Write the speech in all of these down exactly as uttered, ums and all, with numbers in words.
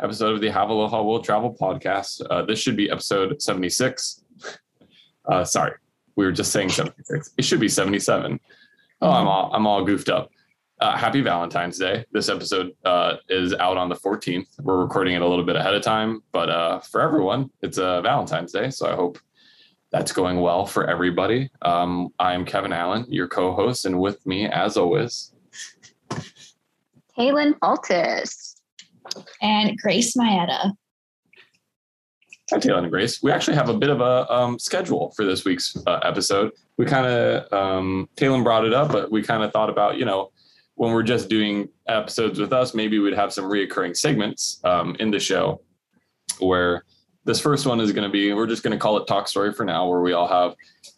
episode of the Have Aloha World Travel podcast. Uh, this should be episode seventy-six. Uh, sorry, we were just saying seventy-six. It should be seventy-seven. Oh, I'm all, I'm all goofed up. Uh, happy Valentine's Day. This episode uh, is out on the fourteenth. We're recording it a little bit ahead of time, but uh, for everyone, it's uh, Valentine's Day. So I hope that's going well for everybody. Um, I'm Kevin Allen, your co-host, and with me, as always, Taylin Altis. And Grace Maeda. Hi, Taylin and Grace. We actually have a bit of a um, schedule for this week's uh, episode. We kind of, um, Taylin brought it up, but we kind of thought about, you know, when we're just doing episodes with us, maybe we'd have some reoccurring segments um, in the show where this first one is going to be, we're just going to call it Talk Story for now, where we all have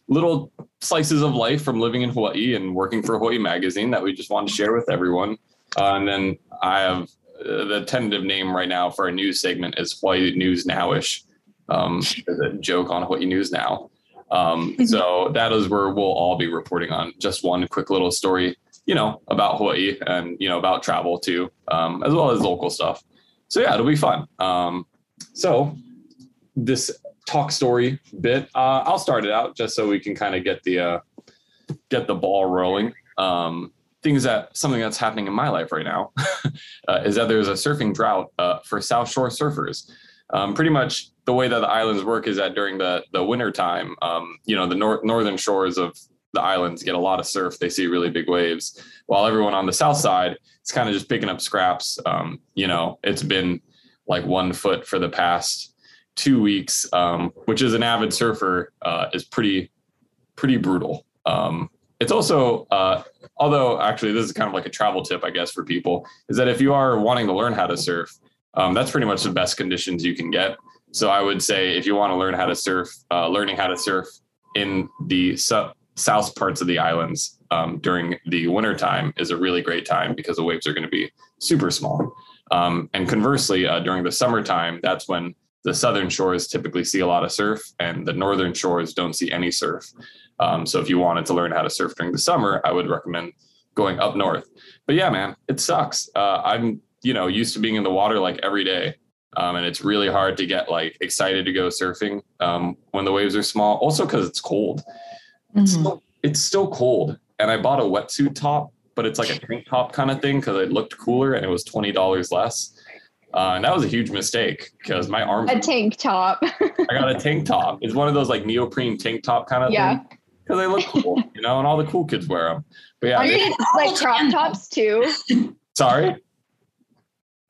little slices of life from living in Hawaii and working for Hawaii Magazine that we just want to share with everyone. Uh, and then I have uh, the tentative name right now for our news segment is Hawaii News Now-ish. Um, there's a joke on Hawaii News Now. Um, so that is where we'll all be reporting on just one quick little story, you know, about Hawaii and, you know, about travel too, um, as well as local stuff. So yeah, it'll be fun. Um, so this talk story bit, uh, I'll start it out just so we can kind of get the, uh, get the ball rolling. Um, things that something that's happening in my life right now uh, is that there's a surfing drought uh, for South Shore surfers. Um, pretty much the way that the islands work is that during the, the winter time, um, you know, the nor- northern shores of the islands get a lot of surf. They see really big waves, while everyone on the south side is kind of just picking up scraps. Um, you know, it's been like one foot for the past two weeks, um, which is an avid surfer uh, is pretty, pretty brutal. Um, It's also, uh, although actually this is kind of like a travel tip, I guess, for people, is that if you are wanting to learn how to surf, um, that's pretty much the best conditions you can get. So I would say if you want to learn how to surf, uh, learning how to surf in the su- south parts of the islands um, during the winter time is a really great time because the waves are going to be super small. Um, and conversely, uh, during the summertime, that's when the southern shores typically see a lot of surf and the northern shores don't see any surf. Um, so if you wanted to learn how to surf during the summer, I would recommend going up north. But yeah, man, it sucks. Uh, I'm, you know, used to being in the water like every day. Um, and it's really hard to get like excited to go surfing um, when the waves are small. Also, because it's cold. Mm-hmm. It's still, it's still cold. And I bought a wetsuit top, but it's like a tank top kind of thing because it looked cooler and it was twenty dollars less. Uh, and that was a huge mistake because my arms. A tank top. I got a tank top. It's one of those like neoprene tank top kind of yeah. thing. Because they look cool, you know, and all the cool kids wear them. But yeah, are they, you like crop tops too? Sorry?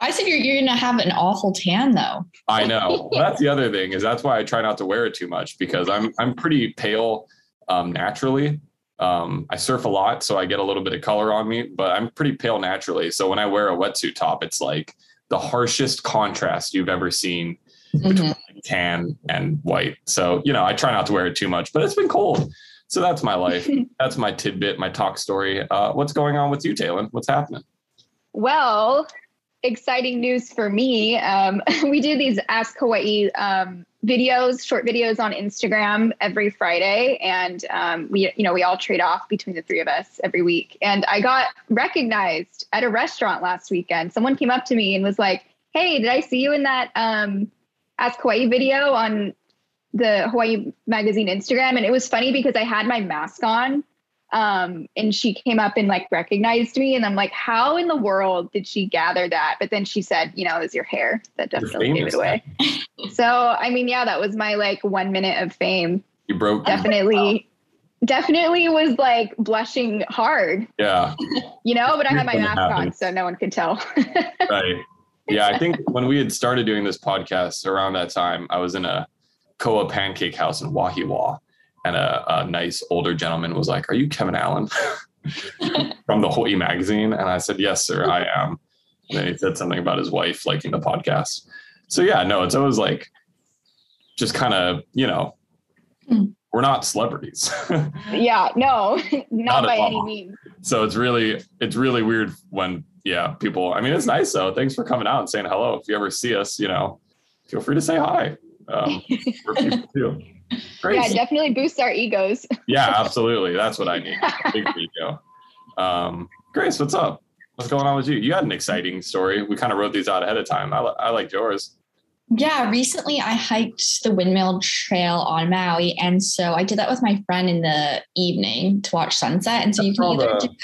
I said you're, you're going to have an awful tan though. I know. Well, that's the other thing is that's why I try not to wear it too much because I'm I'm pretty pale um, naturally. Um, I surf a lot, so I get a little bit of color on me, but I'm pretty pale naturally. So when I wear a wetsuit top, it's like the harshest contrast you've ever seen between mm-hmm. tan and white. So, you know, I try not to wear it too much, but it's been cold. So that's my life. That's my tidbit, my talk story. Uh, what's going on with you, Taylin? What's happening? Well, exciting news for me. Um, we do these Ask Kauai um, videos, short videos on Instagram every Friday. And um, we, you know, we all trade off between the three of us every week. And I got recognized at a restaurant last weekend. Someone came up to me and was like, hey, did I see you in that um, Ask Kauai video on the Hawaii Magazine Instagram? And it was funny because I had my mask on um, and she came up and like recognized me. And I'm like, how in the world did she gather that? But then she said, you know, it was your hair that definitely gave it away. So, I mean, yeah, that was my like one minute of fame. You broke. Definitely. Wow. Definitely was like blushing hard. Yeah. You know, but I had my mask on, so no one could tell. Right. Yeah. I think when we had started doing this podcast around that time, I was in a Koa Pancake House in Wahiawa, and a, a nice older gentleman was like, are you Kevin Allen from the Hawaii Magazine? And I said, yes, sir, I am. And then he said something about his wife liking the podcast. So yeah, no, it's always like, just kind of, you know, mm. we're not celebrities. Yeah, no, not, not by any means. So it's really, it's really weird when, yeah, people, I mean, it's nice though. Thanks for coming out and saying hello. If you ever see us, you know, feel free to say hi. Um, for people too. Yeah, definitely boosts our egos. Yeah, absolutely. That's what I need. Big ego. Um, Grace, what's up? What's going on with you? You had an exciting story. We kind of wrote these out ahead of time. I, I liked yours. Yeah, recently I hiked the Windmill Trail on Maui. And so I did that with my friend in the evening to watch sunset. And so you can all either the, do-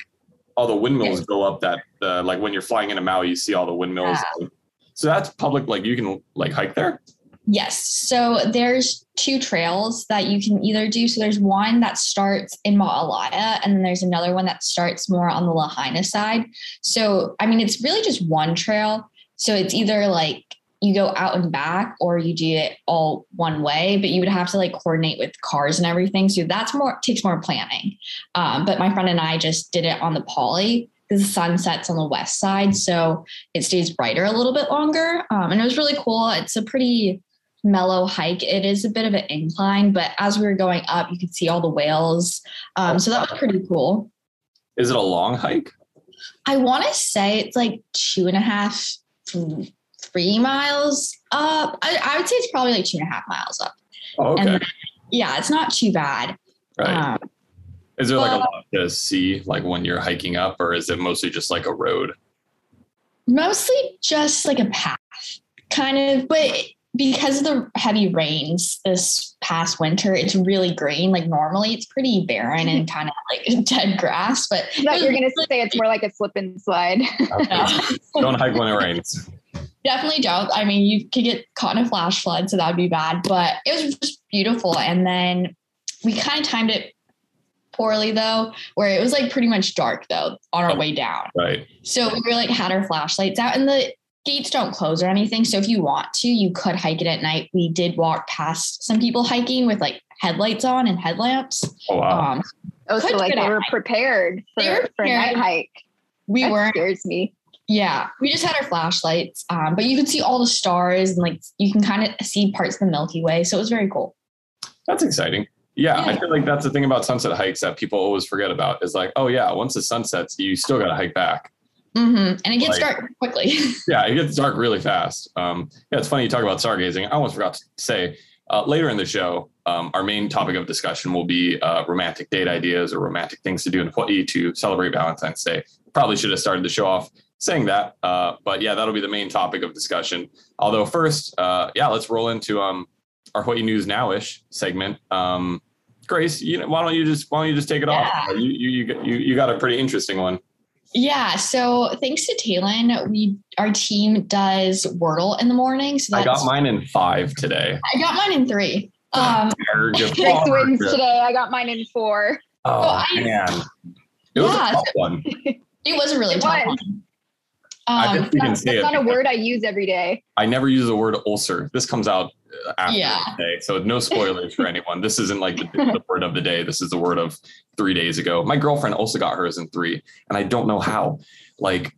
all the windmills go up that, uh, like when you're flying into Maui, you see all the windmills. Yeah. So that's public, like you can like hike there? Yes. So there's two trails that you can either do. So there's one that starts in Maalaea, and then there's another one that starts more on the Lahaina side. So, I mean, it's really just one trail. So it's either like, you go out and back, or you do it all one way, but you would have to like coordinate with cars and everything. So that's more, takes more planning. Um, but my friend and I just did it on the Pali because the sun sets on the west side. So it stays brighter a little bit longer. Um, and it was really cool. It's a pretty mellow hike. It is a bit of an incline, but as we were going up, you could see all the whales. Um, so that was pretty cool. Is it a long hike? I want to say it's like two and a half three miles up. I, I would say it's probably like two and a half miles up. Oh, okay. And then, yeah, it's not too bad. Right. Um, is there but, like a lot to see like when you're hiking up, or is it mostly just like a road? Mostly just like a path kind of, but because of the heavy rains this past winter, it's really green. Like normally it's pretty barren and kind of like dead grass, but you're going to say it's more like a slip and slide. Okay. Don't hike when it rains. Definitely don't. I mean, you could get caught in a flash flood, so that would be bad, but it was just beautiful. And then we kind of timed it poorly though, where it was like pretty much dark though on our oh, way down. Right. So we were like had our flashlights out, and the gates don't close or anything. So if you want to, you could hike it at night. We did walk past some people hiking with like headlights on and headlamps. Oh, wow. Um, oh, so like they were prepared for, they were prepared for a night hike. We that weren't. Scares me. Yeah, we just had our flashlights, um, but you could see all the stars, and like you can kind of see parts of the Milky Way. So it was very cool. That's exciting. Yeah, yeah, I feel like that's the thing about sunset hikes that people always forget about is like, oh yeah, once the sun sets, you still got to hike back. Mm-hmm. And it gets like, dark quickly. Yeah, it gets dark really fast. Um, yeah, it's funny you talk about stargazing. I almost forgot to say uh, later in the show, um, our main topic of discussion will be uh, romantic date ideas or romantic things to do in Hawaii to celebrate Valentine's Day. Probably should have started the show off saying that, uh, but yeah, that'll be the main topic of discussion. Although first, uh, yeah, let's roll into um, our Hawaii News Now-ish segment. Um, Grace, you know, why don't you just why don't you just take it yeah. off? You you you you got a pretty interesting one. Yeah. So thanks to Taylin, we our team does Wordle in the morning. So that's, I got mine in five today. I got mine in three. Um, six wins today. I got mine in four. Oh, oh I, man, it was yeah, a tough so, one. It was a really tough one. Um, I guess you can say it. That's not a word I use every day. I never use the word ulcer. This comes out after yeah. the day, so no spoilers for anyone. This isn't like the, the word of the day. This is the word of three days ago. My girlfriend also got hers in three, and I don't know how. Like,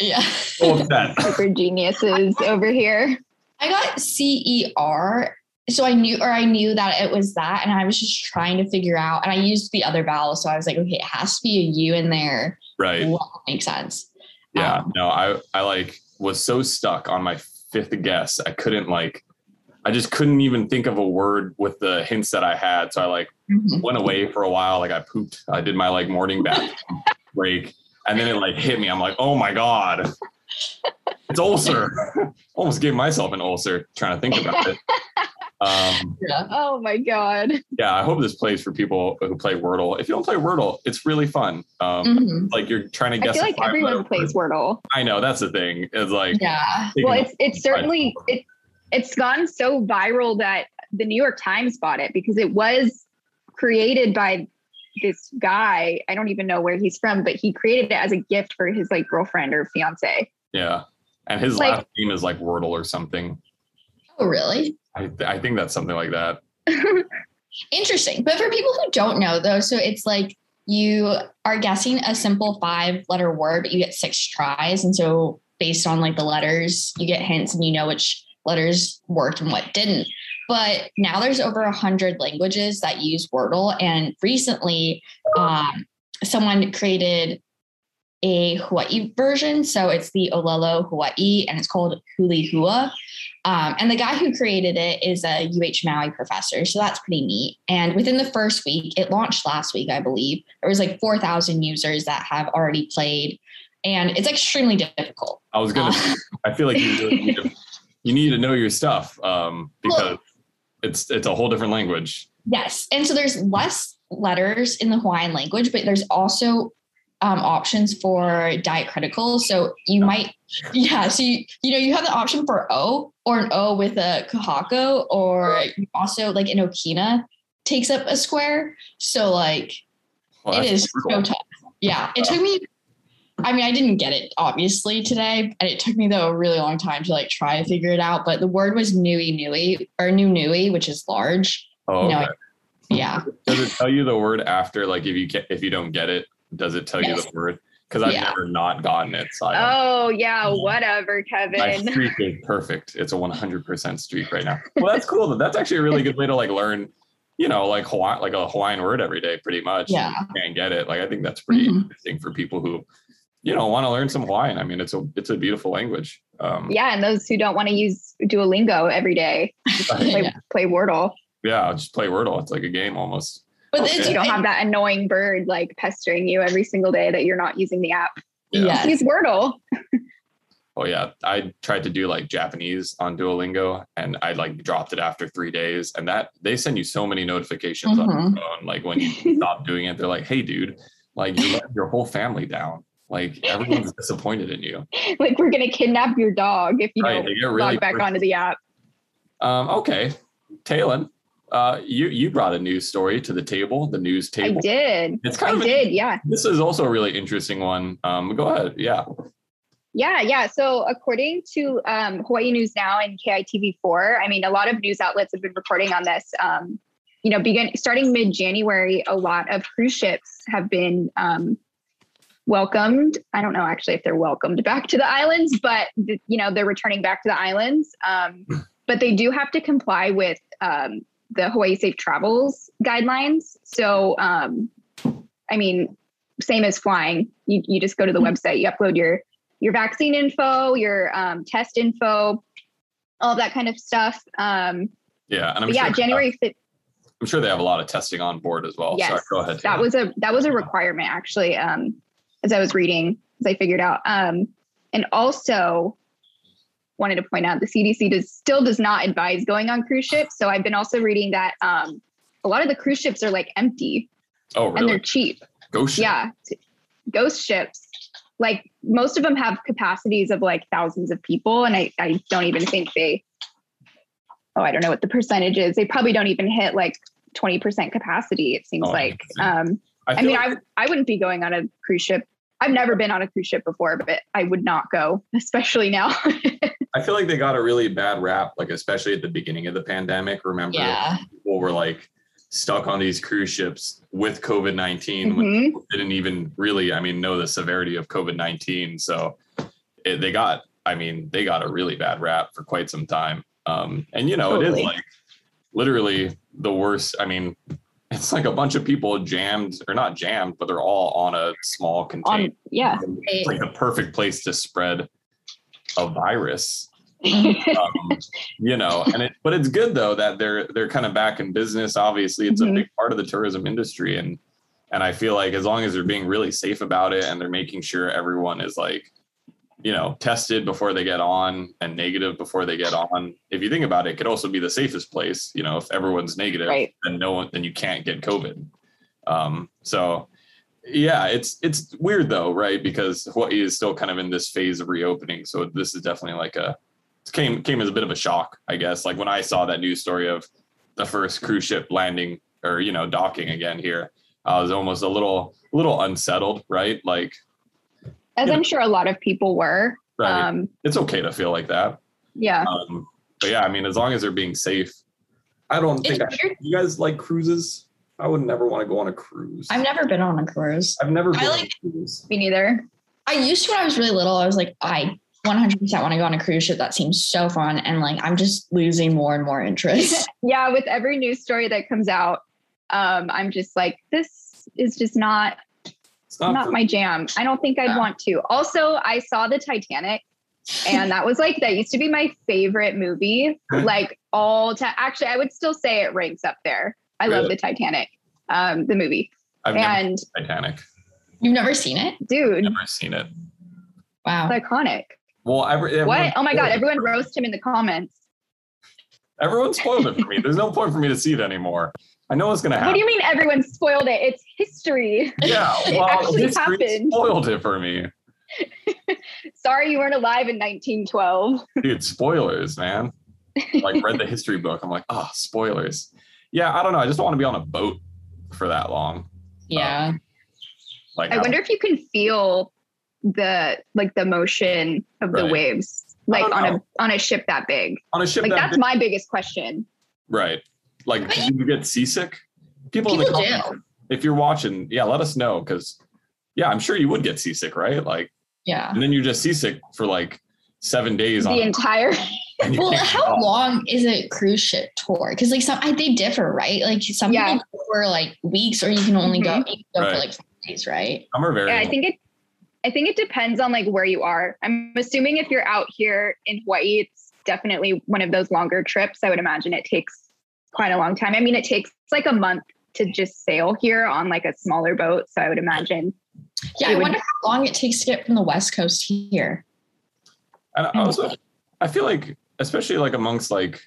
yeah, so super geniuses over here. I got C E R. So I knew, or I knew that it was that, and I was just trying to figure out, and I used the other vowel, so I was like, okay, it has to be a U in there. Right. Well, makes sense. Yeah. Um, no, I, I like was so stuck on my fifth guess. I couldn't like, I just couldn't even think of a word with the hints that I had. So I like mm-hmm. went away for a while. Like I pooped, I did my like morning bath break, and then it like hit me. I'm like, oh my God, it's ulcer. Almost gave myself an ulcer trying to think about it. Um, yeah. Oh my God. Yeah. I hope this plays for people who play Wordle. If you don't play Wordle, it's really fun. Um, mm-hmm. Like you're trying to guess. I feel like everyone plays word. Wordle. I know. That's the thing. It's like, yeah. Well, it's, it's certainly, it, it's gone so viral that the New York Times bought it because it was created by this guy. I don't even know where he's from, but he created it as a gift for his like girlfriend or fiance. Yeah. And his like, last name is like Wordle or something. Oh, really? I, th- I think that's something like that. Interesting. But for people who don't know, though, so it's like you are guessing a simple five letter word, but you get six tries. And so based on like the letters, you get hints and you know which letters worked and what didn't. But now there's over one hundred languages that use Wordle. And recently um, someone created a Hawaii version. So it's the ʻŌlelo Hawaii and it's called Hulihua. Um, and the guy who created it is a U H Maui professor. So that's pretty neat. And within the first week, it launched last week, I believe, there was like four thousand users that have already played. And it's extremely difficult. I was going to, uh, I feel like you, really need to, you need to know your stuff um, because well, it's it's a whole different language. Yes. And so there's less letters in the Hawaiian language, but there's also um, options for diacritical. So you might, yeah. So, you, you know, you have the option for O or an O with a kahako, or you also like in Okina takes up a square. So like well, it is so tough. Yeah. It took me I mean, I didn't get it obviously today, and it took me though a really long time to like try to figure it out. But the word was nui nui or nu nui, which is large. Oh, okay. you know, I, yeah. Does it tell you the word after? Like, if you if you don't get it, does it tell yes. you the word? Because I've yeah. never not gotten it. So oh yeah, whatever, Kevin. My streak is perfect. It's a one hundred percent streak right now. Well, that's cool. That's actually a really good way to like learn, you know, like Hawaii, like a Hawaiian word every day, pretty much. Yeah. And you can't get it. Like, I think that's pretty mm-hmm. interesting for people who, you know, want to learn some Hawaiian. I mean, it's a it's a beautiful language. Um, yeah, and those who don't want to use Duolingo every day, just play, yeah. play Wordle. Yeah, just play Wordle. It's like a game almost. But okay. you don't have that annoying bird like pestering you every single day that you're not using the app. Yeah, yes. Use Wordle. Oh yeah, I tried to do like Japanese on Duolingo, and I like dropped it after three days. And that they send you so many notifications mm-hmm. on your phone. Like when you stop doing it, they're like, "Hey, dude, like you let your whole family down." Like everyone's disappointed in you. Like we're gonna kidnap your dog if you right, don't log really back pretty. onto the app. Um, okay, Taylin, uh, you you brought a news story to the table, the news table. I did. It's kind I of did. A, yeah. This is also a really interesting one. Um, go ahead. Yeah. Yeah, yeah. So according to um, Hawaii News Now and K I T V four, I mean, a lot of news outlets have been reporting on this. Um, you know, begin starting mid-January, a lot of cruise ships have been. Um, welcomed. I don't know actually if they're welcomed back to the islands, but th- you know, they're returning back to the islands. Um, but they do have to comply with um, the Hawaii Safe Travels guidelines. So, um, I mean, same as flying, you, you just go to the website, you upload your, your vaccine info, your um, test info, all that kind of stuff. Um, yeah. And I'm yeah, sure January fifth. I'm sure they have a lot of testing on board as well. Yes, Sorry, go ahead. That yeah. was a, that was a requirement actually. Um, as I was reading, as I figured out. Um, and also wanted to point out the C D C does, still does not advise going on cruise ships. So I've been also reading that um, a lot of the cruise ships are like empty. Oh, really? And they're cheap. Ghost ships. Yeah, ghost ships. Like most of them have capacities of like thousands of people. And I, I don't even think they, oh, I don't know what the percentage is. They probably don't even hit like twenty percent capacity, it seems oh, like. Um, I, I mean, like, I I wouldn't be going on a cruise ship. I've never been on a cruise ship before, but I would not go, especially now. I feel like they got a really bad rap, like especially at the beginning of the pandemic. Remember, yeah. people were like stuck on these cruise ships with COVID nineteen mm-hmm. when people didn't even really, I mean, know the severity of COVID nineteen. So it, they got, I mean, they got a really bad rap for quite some time. Um, and, you know, totally. It is like literally the worst. I mean, it's like a bunch of people jammed, or not jammed, but they're all on a small container. Um, yeah. It's like the perfect place to spread a virus, um, you know, and it, but it's good though that they're, they're kind of back in business. Obviously it's mm-hmm. a big part of the tourism industry. And, and I feel like as long as they're being really safe about it and they're making sure everyone is like, you know, tested before they get on and negative before they get on. If you think about it, it could also be the safest place. You know, if everyone's negative, right. then no one, then you can't get COVID. Um, so yeah, it's, it's weird though, right? Because Hawaii is still kind of in this phase of reopening. So this is definitely like a, it came, came as a bit of a shock, I guess. Like when I saw that news story of the first cruise ship landing or, you know, docking again here, I was almost a little, a little unsettled, right? Like, As I'm sure a lot of people were. Right. Um, it's okay to feel like that. Yeah. Um, but yeah, I mean, as long as they're being safe, I don't think I, you guys like cruises. I would never want to go on a cruise. I've never been on a cruise. I've never been I like, on a cruise. Me neither. I used to when I was really little. I was like, I one hundred percent want to go on a cruise ship. That seems so fun. And like, I'm just losing more and more interest. Yeah. With every news story that comes out, um, I'm just like, this is just not It's not, not my jam. I don't think I'd want to. Also, I saw the Titanic and that was like, that used to be my favorite movie. Like all time. Actually, I would still say it ranks up there. I really? love the Titanic, um, the movie. I've and never seen Titanic. You've never seen it? Dude. Never seen it. Wow. It's iconic. Well, every, what? Oh my God. Everyone roast him in the comments. Everyone spoiled it for me. There's no point for me to see it anymore. I know what's going to happen. What do you mean everyone spoiled it? It's history. Yeah, well, it actually happened. Spoiled it for me. Sorry you weren't alive in nineteen twelve. Dude, spoilers, man. Like, read the history book. I'm like, oh, spoilers. Yeah, I don't know. I just don't want to be on a boat for that long. Yeah. Um, like, I wonder I if you can feel the, like, the motion of right. the waves. Like on know. a on a ship that big. On a ship like, that that's big. My biggest question. Right. Like, do you get seasick? People, People in the comments, if you're watching, yeah, let us know. Because, yeah, I'm sure you would get seasick, right? Like, yeah. And then you're just seasick for like seven days. The on The entire. Well, how long is a cruise ship tour? Because like some, I, they differ, right? Like some yeah. people for like weeks, or you can only mm-hmm. go, you can go right. for like five days, right? Some are very. Yeah, long. I think it. I think it depends on like where you are. I'm assuming if you're out here in Hawaii, it's definitely one of those longer trips. I would imagine it takes quite a long time. I mean, it takes like a month to just sail here on like a smaller boat. So I would imagine. Yeah, I would... wonder how long it takes to get from the West Coast here. And I also, I feel like, especially like amongst like,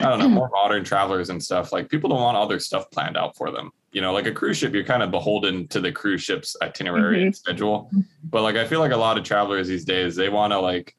I don't know, more modern travelers and stuff, like people don't want all their stuff planned out for them. You know, like a cruise ship, you're kind of beholden to the cruise ship's itinerary mm-hmm. and schedule. But like, I feel like a lot of travelers these days, they want to like,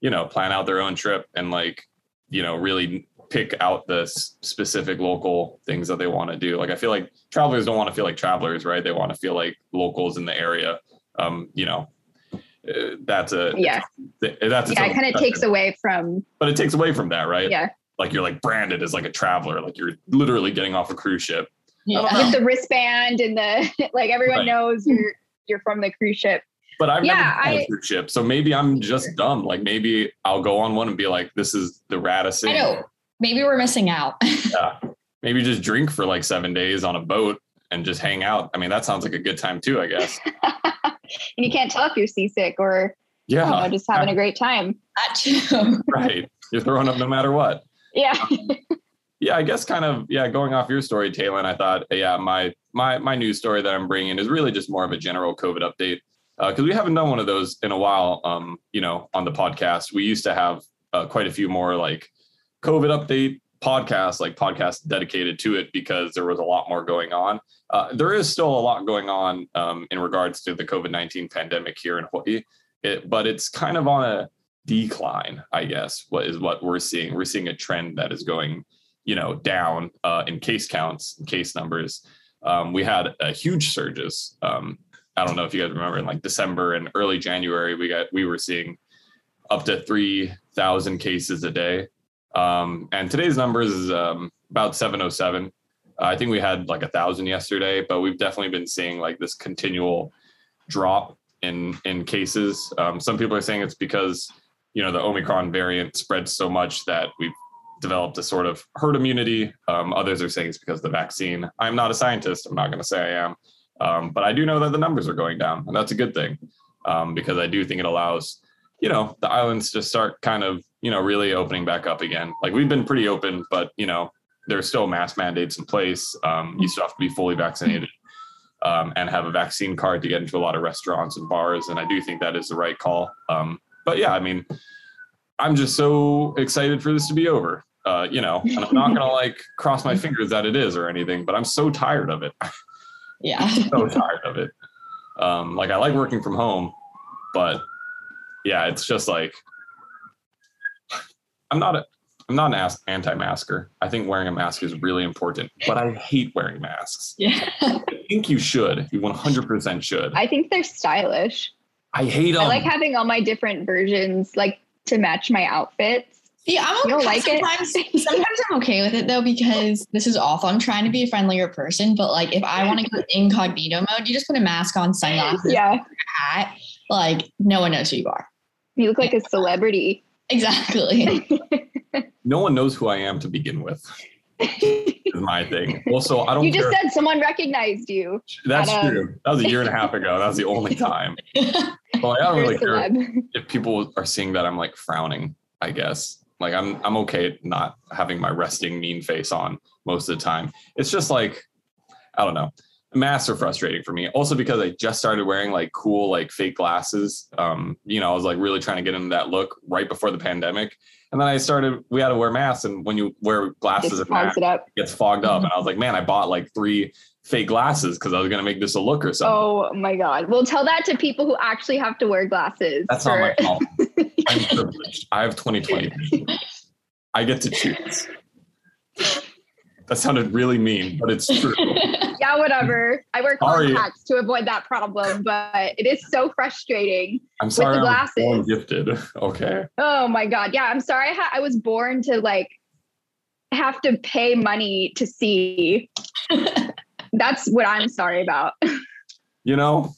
you know, plan out their own trip and like, you know, really pick out the specific local things that they want to do. Like, I feel like travelers don't want to feel like travelers, right? They want to feel like locals in the area. Um, you know, uh, that's a, yeah, that's a yeah, it kind of takes away from, but it takes away from that, right? Yeah. Like you're like branded as like a traveler, like you're literally getting off a cruise ship. Yeah. With the wristband and the like, everyone right. knows you're you're from the cruise ship. But I've yeah, never been on I, a cruise ship, so maybe I'm just dumb. Like maybe I'll go on one and be like, "This is the raddest thing." I know. Maybe we're missing out. Yeah, maybe just drink for like seven days on a boat and just hang out. I mean, that sounds like a good time too, I guess. And you can't tell if you're seasick or yeah, you know, just having I, a great time. Not true. Right, you're throwing up no matter what. Yeah. Yeah, I guess kind of, yeah, going off your story, Taylin, I thought, yeah, my my my news story that I'm bringing is really just more of a general COVID update because uh, we haven't done one of those in a while, um, you know, on the podcast. We used to have uh, quite a few more like COVID update podcasts, like podcasts dedicated to it because there was a lot more going on. Uh, there is still a lot going on um, in regards to the COVID nineteen pandemic here in Hawaii, it, but it's kind of on a decline, I guess, what is what we're seeing. We're seeing a trend that is going you know, down uh, in case counts, and case numbers. Um, we had a huge surges. Um, I don't know if you guys remember in like December and early January, we got we were seeing up to three thousand cases a day. Um, and today's numbers is um, about seven oh seven. Uh, I think we had like a thousand yesterday, but we've definitely been seeing like this continual drop in, in cases. Um, some people are saying it's because, you know, the Omicron variant spread so much that we've developed a sort of herd immunity. Um, others are saying it's because of the vaccine. I'm not a scientist. I'm not going to say I am. Um, but I do know that the numbers are going down. And that's a good thing um, because I do think it allows, you know, the islands to start kind of, you know, really opening back up again. Like we've been pretty open, but, you know, there's still mask mandates in place. Um, you still have to be fully vaccinated um, and have a vaccine card to get into a lot of restaurants and bars. And I do think that is the right call. Um, but yeah, I mean, I'm just so excited for this to be over, uh, you know, and I'm not going to like cross my fingers that it is or anything, but I'm so tired of it. Yeah. I'm so tired of it. Um, like I like working from home, but yeah, it's just like, I'm not, a, I'm not an anti-masker. I think wearing a mask is really important, but I hate wearing masks. Yeah. I think you should. You one hundred percent should. I think they're stylish. I hate them. I like having all my different versions. Like, to match my outfits. Yeah, I'm okay. You don't like sometimes, it? Sometimes I'm okay with it though, because this is awful. I'm trying to be a friendlier person, but like if I want to go incognito mode, you just put a mask on, sunglasses, yeah, hat. Like no one knows who you are. You look like a celebrity. Exactly. No one knows who I am to begin with. is my thing. Also, I don't You just care. said someone recognized you. That's a, true. That was a year and a half ago. That was the only time. Well, I don't really care if people are seeing that I'm like frowning, I guess. Like I'm I'm okay not having my resting mean face on most of the time. It's just like, I don't know. Masks are frustrating for me. Also because I just started wearing like cool, like fake glasses. Um, you know, I was like really trying to get into that look right before the pandemic. And then I started, we had to wear masks. And when you wear glasses, it, masks, it, up. it gets fogged up. And I was like, man, I bought like three fake glasses because I was going to make this a look or something. Oh my God. Well, tell that to people who actually have to wear glasses. That's for... not my fault. I'm privileged. I have twenty twenty. I get to choose. That sounded really mean, but it's true. Yeah, whatever. I wear contacts to avoid that problem, but it is so frustrating. I'm sorry, with the glasses. I was born gifted. Okay. Oh my God. Yeah, I'm sorry. I, ha- I was born to like have to pay money to see. That's what I'm sorry about. You know,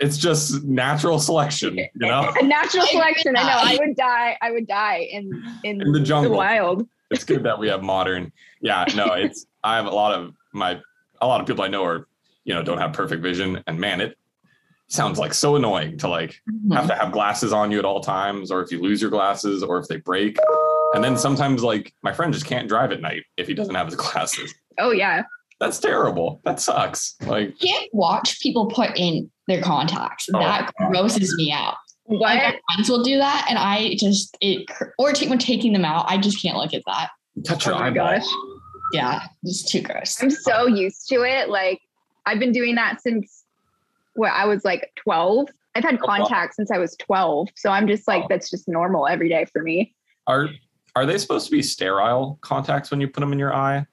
it's just natural selection. You know, A natural selection. I know. I would die. I would die in in, in the jungle, the wild. It's good that we have modern. Yeah, no, it's. I have a lot of my. A lot of people I know are, you know, don't have perfect vision, and man, it sounds like so annoying to like mm-hmm. have to have glasses on you at all times, or if you lose your glasses, or if they break, and then sometimes like my friend just can't drive at night if he doesn't have his glasses. Oh yeah, that's terrible. That sucks. Like I can't watch people put in their contacts. Oh, that God. grosses me out. What? Like my friends will do that, and I just it or take, when taking them out, I just can't look at that. Touch your oh eyeball. Gosh. Yeah, it's too gross. I'm so used to it. Like I've been doing that since what I was like twelve. I've had contacts oh, wow. since I was twelve, so I'm just like wow. that's just normal every day for me. Are Are they supposed to be sterile contacts when you put them in your eye?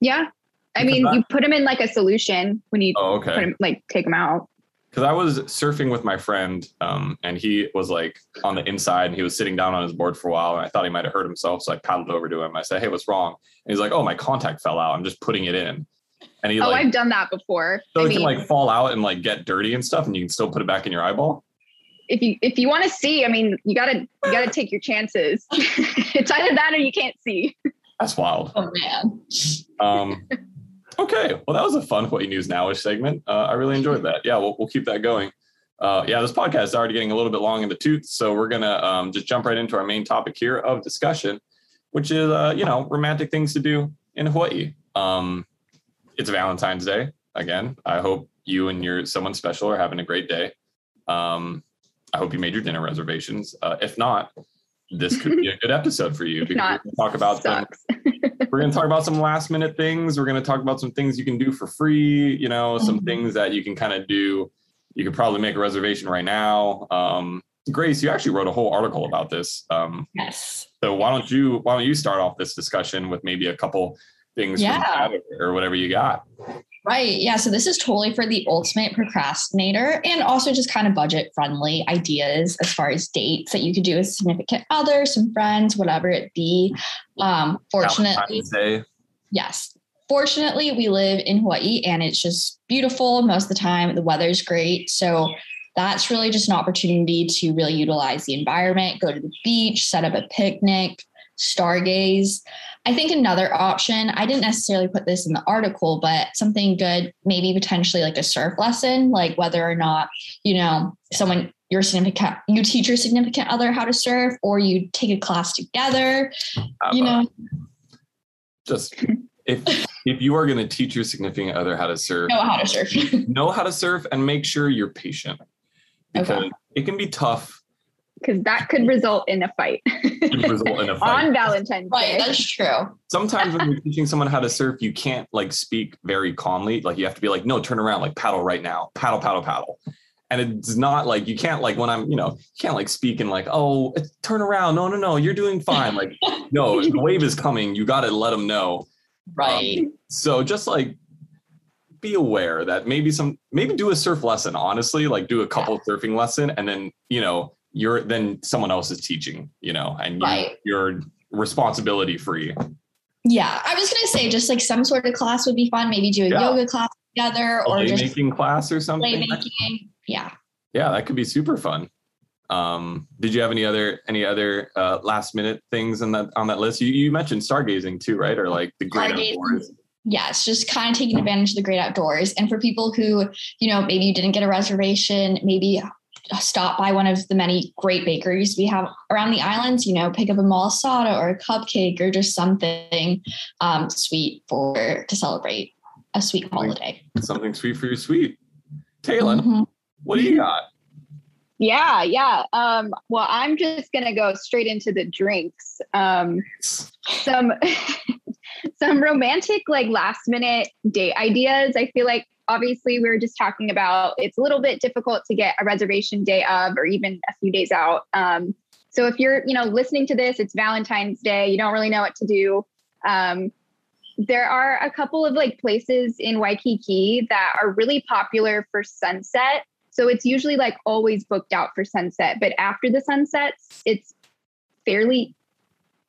Yeah, I mean that? you put them in like a solution when you oh, okay. put them, like take them out. Because I was surfing with my friend um, and he was like on the inside and he was sitting down on his board for a while and I thought he might have hurt himself. So I paddled over to him. I said, hey, what's wrong? And he's like, oh, my contact fell out. I'm just putting it in. And he, oh, like, I've done that before. So I it mean, can like fall out and like get dirty and stuff and you can still put it back in your eyeball. If you if you want to see, I mean, you got to you got to take your chances. It's either that or you can't see. That's wild. Oh, man. Um Okay, well, that was a fun Hawaii News Now-ish segment. Uh, I really enjoyed that. Yeah, we'll, we'll keep that going. Uh, yeah, this podcast is already getting a little bit long in the tooth, so we're going to um, just jump right into our main topic here of discussion, which is, uh, you know, romantic things to do in Hawaii. Um, it's Valentine's Day. Again, I hope you and your someone special are having a great day. Um, I hope you made your dinner reservations. Uh, if not, this could be a good episode for you. Because not, we can talk about sucks. We're going to talk about some last minute things. We're going to talk about some things you can do for free, you know, some mm-hmm. things that you can kind of do. You could probably make a reservation right now. Um, Grace, you actually wrote a whole article about this. Um, yes. So why don't you, why don't you start off this discussion with maybe a couple things yeah. from that or whatever you got. Right. Yeah. So this is totally for the ultimate procrastinator and also just kind of budget friendly ideas as far as dates that you could do with significant others, some friends, whatever it be. Um, fortunately, yes, fortunately we live in Hawaii and it's just beautiful most of the time. The weather's great. So that's really just an opportunity to really utilize the environment, go to the beach, set up a picnic, stargaze. I think another option, I didn't necessarily put this in the article, but something good, maybe potentially like a surf lesson, like whether or not, you know, someone, your significant, you teach your significant other how to surf, or you take a class together, um, you know. Just if if you are going to teach your significant other how to surf, know how to surf, know how to surf and make sure you're patient because okay. it can be tough. Because that could result in a fight. It could result in a fight. On Valentine's Day. Right, that's true. Sometimes when you're teaching someone how to surf, you can't like speak very calmly. Like you have to be like, no, turn around, like paddle right now. Paddle, paddle, paddle. And it's not like, you can't like when I'm, you know, you can't like speak and like, oh, turn around. No, no, no, you're doing fine. Like, no, the wave is coming. You got to let them know. Right. Um, so just like, be aware that maybe some, maybe do a surf lesson, honestly, like do a couple yeah. surfing lesson and then, you know, you're then someone else is teaching, you know, and right. you're responsibility free. Yeah. I was going to say just like some sort of class would be fun. Maybe do a yeah. yoga class together a or just making class or something. Playmaking. Yeah. Yeah. That could be super fun. Um, did you have any other any other uh, last minute things on that on that list? You you mentioned stargazing too, right? Or like the great stargazing. Outdoors. Yes, just kind of taking advantage of the great outdoors. And for people who, you know, maybe you didn't get a reservation, maybe stop by one of the many great bakeries we have around the islands, you know, pick up a malasada or a cupcake or just something um, sweet for to celebrate a sweet holiday. Something sweet for your sweet. Taylin, mm-hmm. What do you got? Yeah, yeah. Um, well, I'm just going to go straight into the drinks. Um, some... Some romantic, like last minute date ideas. I feel like obviously we were just talking about, it's a little bit difficult to get a reservation day of, or even a few days out. Um, so if you're, you know, listening to this, it's Valentine's Day. You don't really know what to do. Um, there are a couple of like places in Waikiki that are really popular for sunset. So it's usually like always booked out for sunset, but after the sunsets, it's fairly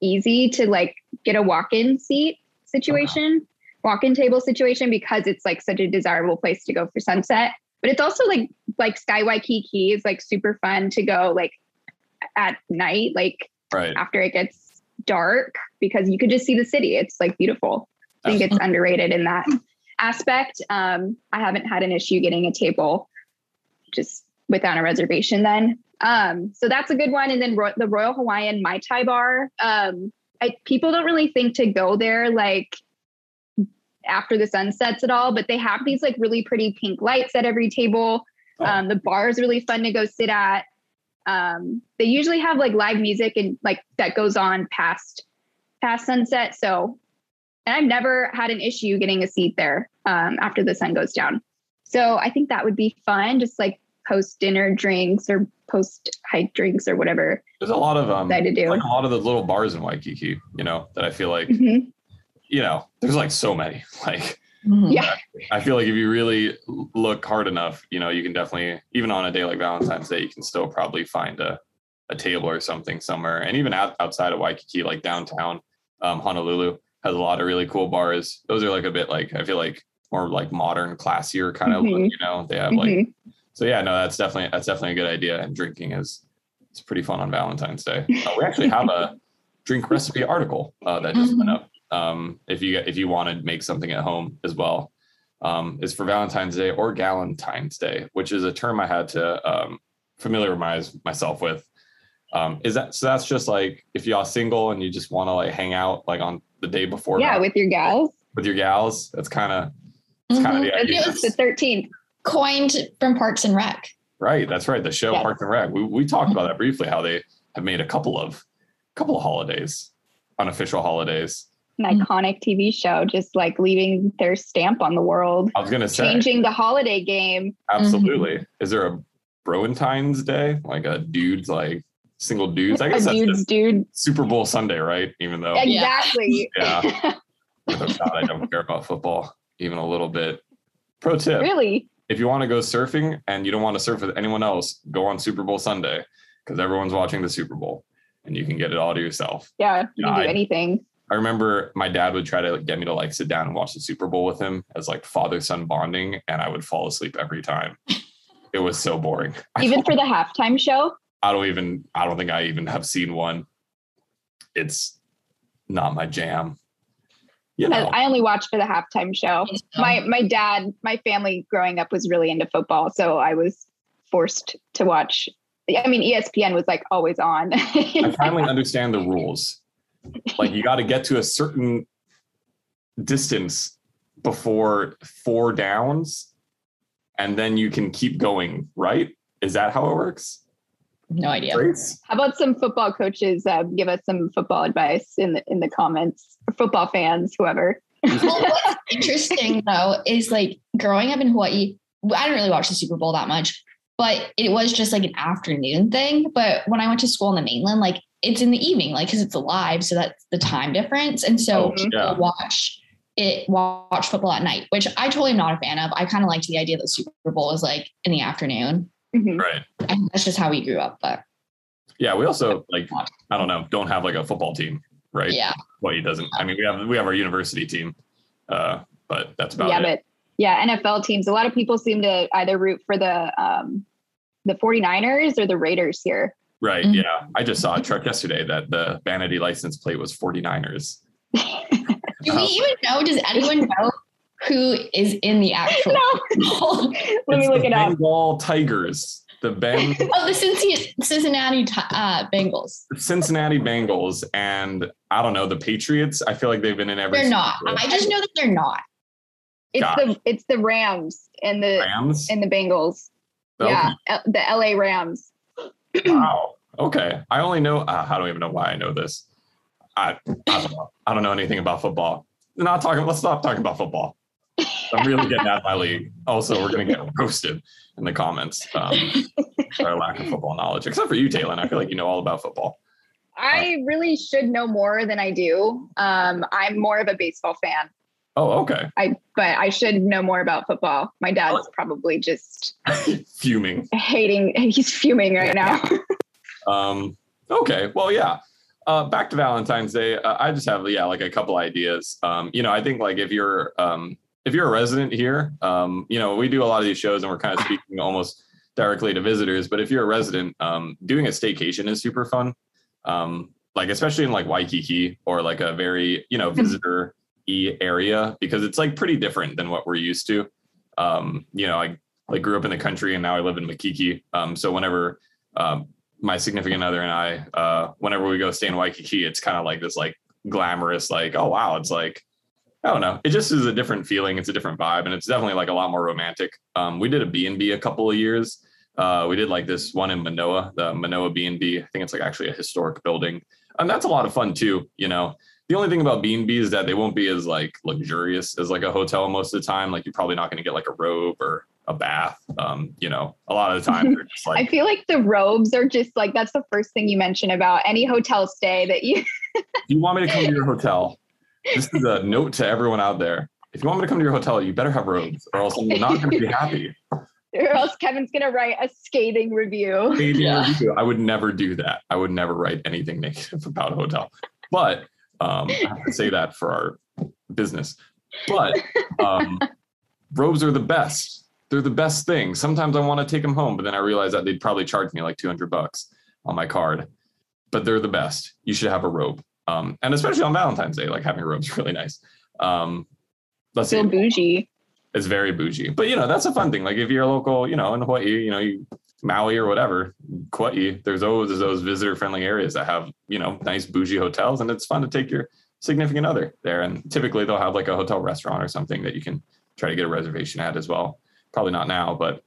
easy to like get a walk-in seat situation, wow. walk-in table situation, because it's like such a desirable place to go for sunset. But it's also like, like Sky Waikiki is like super fun to go like at night, like right. after it gets dark, because you could just see the city. It's like beautiful. I think Absolutely. It's underrated in that aspect. Um, I haven't had an issue getting a table just without a reservation then. Um, so that's a good one. And then Ro- the Royal Hawaiian Mai Tai Bar. Um, I, people don't really think to go there like after the sun sets at all, but they have these like really pretty pink lights at every table. Oh. Um, the bar is really fun to go sit at. Um, they usually have like live music and like that goes on past, past sunset. So, and I've never had an issue getting a seat there, um, after the sun goes down. So I think that would be fun. Just like post dinner drinks or post hike drinks or whatever. There's a lot of um to do. Like a lot of the little bars in Waikiki, you know, that I feel like, mm-hmm. you know, there's like so many, like, yeah, I feel like if you really look hard enough, you know, you can definitely, even on a day like Valentine's Day, you can still probably find a, a table or something somewhere. And even out, outside of Waikiki, like downtown, um, Honolulu has a lot of really cool bars. Those are like a bit like, I feel like more like modern, classier kind mm-hmm. of, look, you know, they have mm-hmm. like, so yeah, no, that's definitely that's definitely a good idea. And drinking is it's pretty fun on Valentine's Day. Uh, we actually have a drink recipe article uh, that just went up. Um, if you if you want to make something at home as well, um, it's for Valentine's Day or Galentine's Day, which is a term I had to um, familiarize myself with. Um, is that so? That's just like if y'all single and you just want to like hang out like on the day before. Yeah, Valentine's, with your gals. With your gals, that's kind of it's kind of mm-hmm. the idea. It was the thirteenth. Coined from Parks and Rec. Right, that's right. The show yes. Parks and Rec. We we talked about that briefly. How they have made a couple of couple of holidays, unofficial holidays. An iconic T V show, just like leaving their stamp on the world. I was gonna say changing the holiday game. Absolutely. Mm-hmm. Is there a Broentine's Day? Like a dude's like single dudes. I guess a that's dude's dude. Super Bowl Sunday, right? Even though exactly. Yeah. Without that, I don't care about football even a little bit. Pro tip. Really. If you want to go surfing and you don't want to surf with anyone else, go on Super Bowl Sunday because everyone's watching the Super Bowl and you can get it all to yourself. Yeah, you can do I, anything. I remember my dad would try to get me to like sit down and watch the Super Bowl with him as like father-son bonding, and I would fall asleep every time. It was so boring. Even for the halftime show? I don't even, I don't think I even have seen one. It's not my jam. You know. I only watched for the halftime show. My my dad, my family growing up was really into football. So I was forced to watch. I mean, E S P N was like always on. I finally understand the rules. Like you got to get to a certain distance before four downs and then you can keep going, right? Is that how it works? No idea. Grace? How about some football coaches uh, give us some football advice in the in the comments? Football fans, whoever. Well, what's interesting though is like growing up in Hawaii, I didn't really watch the Super Bowl that much, but it was just like an afternoon thing. But when I went to school in the mainland, like it's in the evening, like because it's live, so that's the time difference, and so oh, yeah. watch it watch football at night, which I totally am not a fan of. I kind of liked the idea that the Super Bowl was like in the afternoon. Mm-hmm. Right. I mean, that's just how we grew up. But yeah, we also like, I don't know, don't have like a football team, right? Yeah. Well, he doesn't. I mean, we have we have our university team, uh, but that's about yeah, it. But, yeah. N F L teams. A lot of people seem to either root for the um, the 49ers or the Raiders here. Right. Mm-hmm. Yeah. I just saw a truck yesterday that the vanity license plate was 49ers. Do we um, even know? Does anyone know who is in the actual? No. Let me look it up. Bengal Tigers. The Beng- oh, the Cincinnati, Cincinnati uh, Bengals. Cincinnati Bengals and I don't know, the Patriots. I feel like they've been in every. They're not. World. I just know that they're not. It's Gosh. the it's the Rams and the Rams? and the Bengals. The yeah, L- the L A Rams. Wow. Okay. I only know. Uh, I don't even know why I know this. I I don't know. I don't know anything about football. We're not talking. Let's stop talking about football. I'm really getting out of my league. Also, we're going to get roasted in the comments um, for our lack of football knowledge. Except for you, Taylin. I feel like you know all about football. I uh, really should know more than I do. Um, I'm more of a baseball fan. Oh, okay. I but I should know more about football. My dad's oh. probably just fuming, hating. He's fuming right now. um. Okay. Well, yeah. Uh, back to Valentine's Day. Uh, I just have yeah, like a couple ideas. Um, you know, I think like if you're um. If you're a resident here, um, you know, we do a lot of these shows and we're kind of speaking almost directly to visitors. But if you're a resident, um, doing a staycation is super fun. Um, like, especially in like Waikiki or like a very, you know, visitor-y area, because it's like pretty different than what we're used to. Um, you know, I like grew up in the country and now I live in Makiki. Um, so whenever um, my significant other and I, uh, whenever we go stay in Waikiki, it's kind of like this like glamorous, like, oh, wow, it's like. I don't know. It just is a different feeling. It's a different vibe. And it's definitely like a lot more romantic. Um, we did a B and B a couple of years. Uh, we did like this one in Manoa, the Manoa B and B. I think it's like actually a historic building. And that's a lot of fun too. You know, the only thing about B and B is that they won't be as like luxurious as like a hotel most of the time. Like you're probably not going to get like a robe or a bath. Um, you know, a lot of the time. They're just, like, I feel like the robes are just like, that's the first thing you mention about any hotel stay that you. You want me to come to your hotel? This is a note to everyone out there. If you want me to come to your hotel, you better have robes or else I'm not going to be happy. Or else Kevin's going to write a scathing review. Scathing yeah. review. I would never do that. I would never write anything negative about a hotel. But um, I have to say that for our business. But um, robes are the best. They're the best thing. Sometimes I want to take them home, but then I realize that they'd probably charge me like two hundred bucks on my card. But they're the best. You should have a robe. Um, and especially on Valentine's Day, like having robes is really nice. Um, let's see. Bougie. It's very bougie. But, you know, that's a fun thing. Like if you're a local, you know, in Hawaii, you know, you, Maui or whatever, Kauai, there's always there's those visitor friendly areas that have, you know, nice bougie hotels. And it's fun to take your significant other there. And typically they'll have like a hotel restaurant or something that you can try to get a reservation at as well. Probably not now. But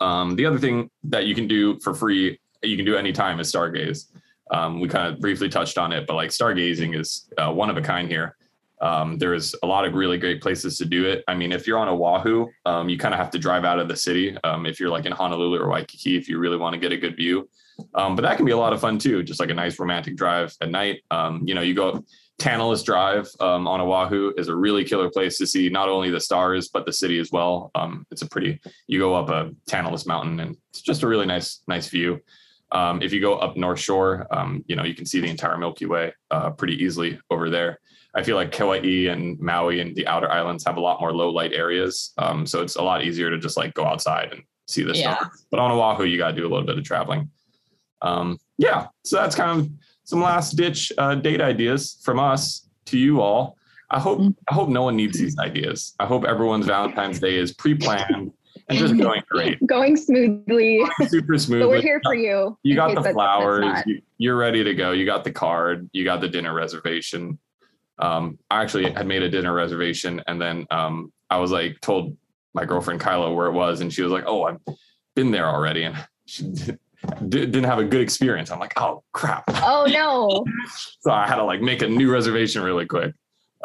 um, the other thing that you can do for free, you can do anytime is Stargaze. Um, we kind of briefly touched on it, but like stargazing is uh, one of a kind here. Um, there is a lot of really great places to do it. I mean, if you're on Oahu, um, you kind of have to drive out of the city. Um, if you're like in Honolulu or Waikiki, if you really want to get a good view. Um, but that can be a lot of fun too. Just like a nice romantic drive at night. Um, you know, you go Tantalus Drive um, on Oahu is a really killer place to see not only the stars, but the city as well. Um, it's a pretty, you go up a Tantalus mountain and it's just a really nice, nice view. Um, if you go up North Shore, um, you know, you can see the entire Milky Way uh, pretty easily over there. I feel like Kauai and Maui and the outer islands have a lot more low light areas. Um, so it's a lot easier to just like go outside and see the yeah. stars. But on Oahu, you got to do a little bit of traveling. Um, yeah. So that's kind of some last ditch uh, date ideas from us to you all. I hope I hope no one needs these ideas. I hope everyone's Valentine's Day is pre-planned. And just going great. Going smoothly. Going super smoothly. But we're here for you. You got the flowers. You, you're ready to go. You got the card. You got the dinner reservation. Um, I actually had made a dinner reservation. And then um, I was like, told my girlfriend, Kyla, where it was. And she was like, oh, I've been there already. And she did, didn't have a good experience. I'm like, oh, crap. Oh, no. So I had to like make a new reservation really quick.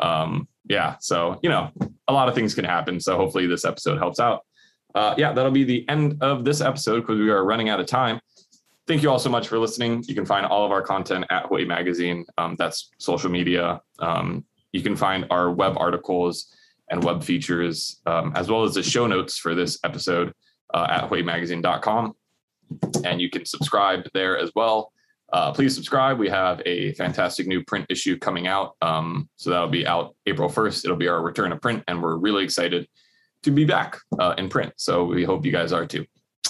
Um, yeah. So, you know, a lot of things can happen. So hopefully this episode helps out. Uh, yeah, that'll be the end of this episode because we are running out of time. Thank you all so much for listening. You can find all of our content at Hawaii Magazine. Um, that's social media. Um, you can find our web articles and web features, um, as well as the show notes for this episode uh, at hawaii magazine dot com. And you can subscribe there as well. Uh, please subscribe. We have a fantastic new print issue coming out. Um, so that'll be out April first. It'll be our return to print, and we're really excited to be back uh, in print. So we hope you guys are too.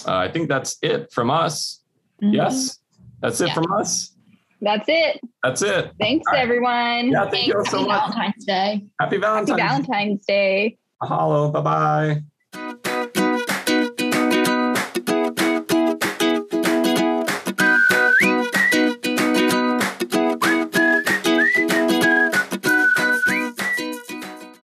uh, I think that's it from us. Mm-hmm. Yes. That's it yeah. from us. That's it. That's it. Thanks, right. everyone. Yeah, thank Thanks. you all so Happy much. Valentine's Day. Happy Valentine's, Happy Valentine's Day. Mahalo. Bye-bye.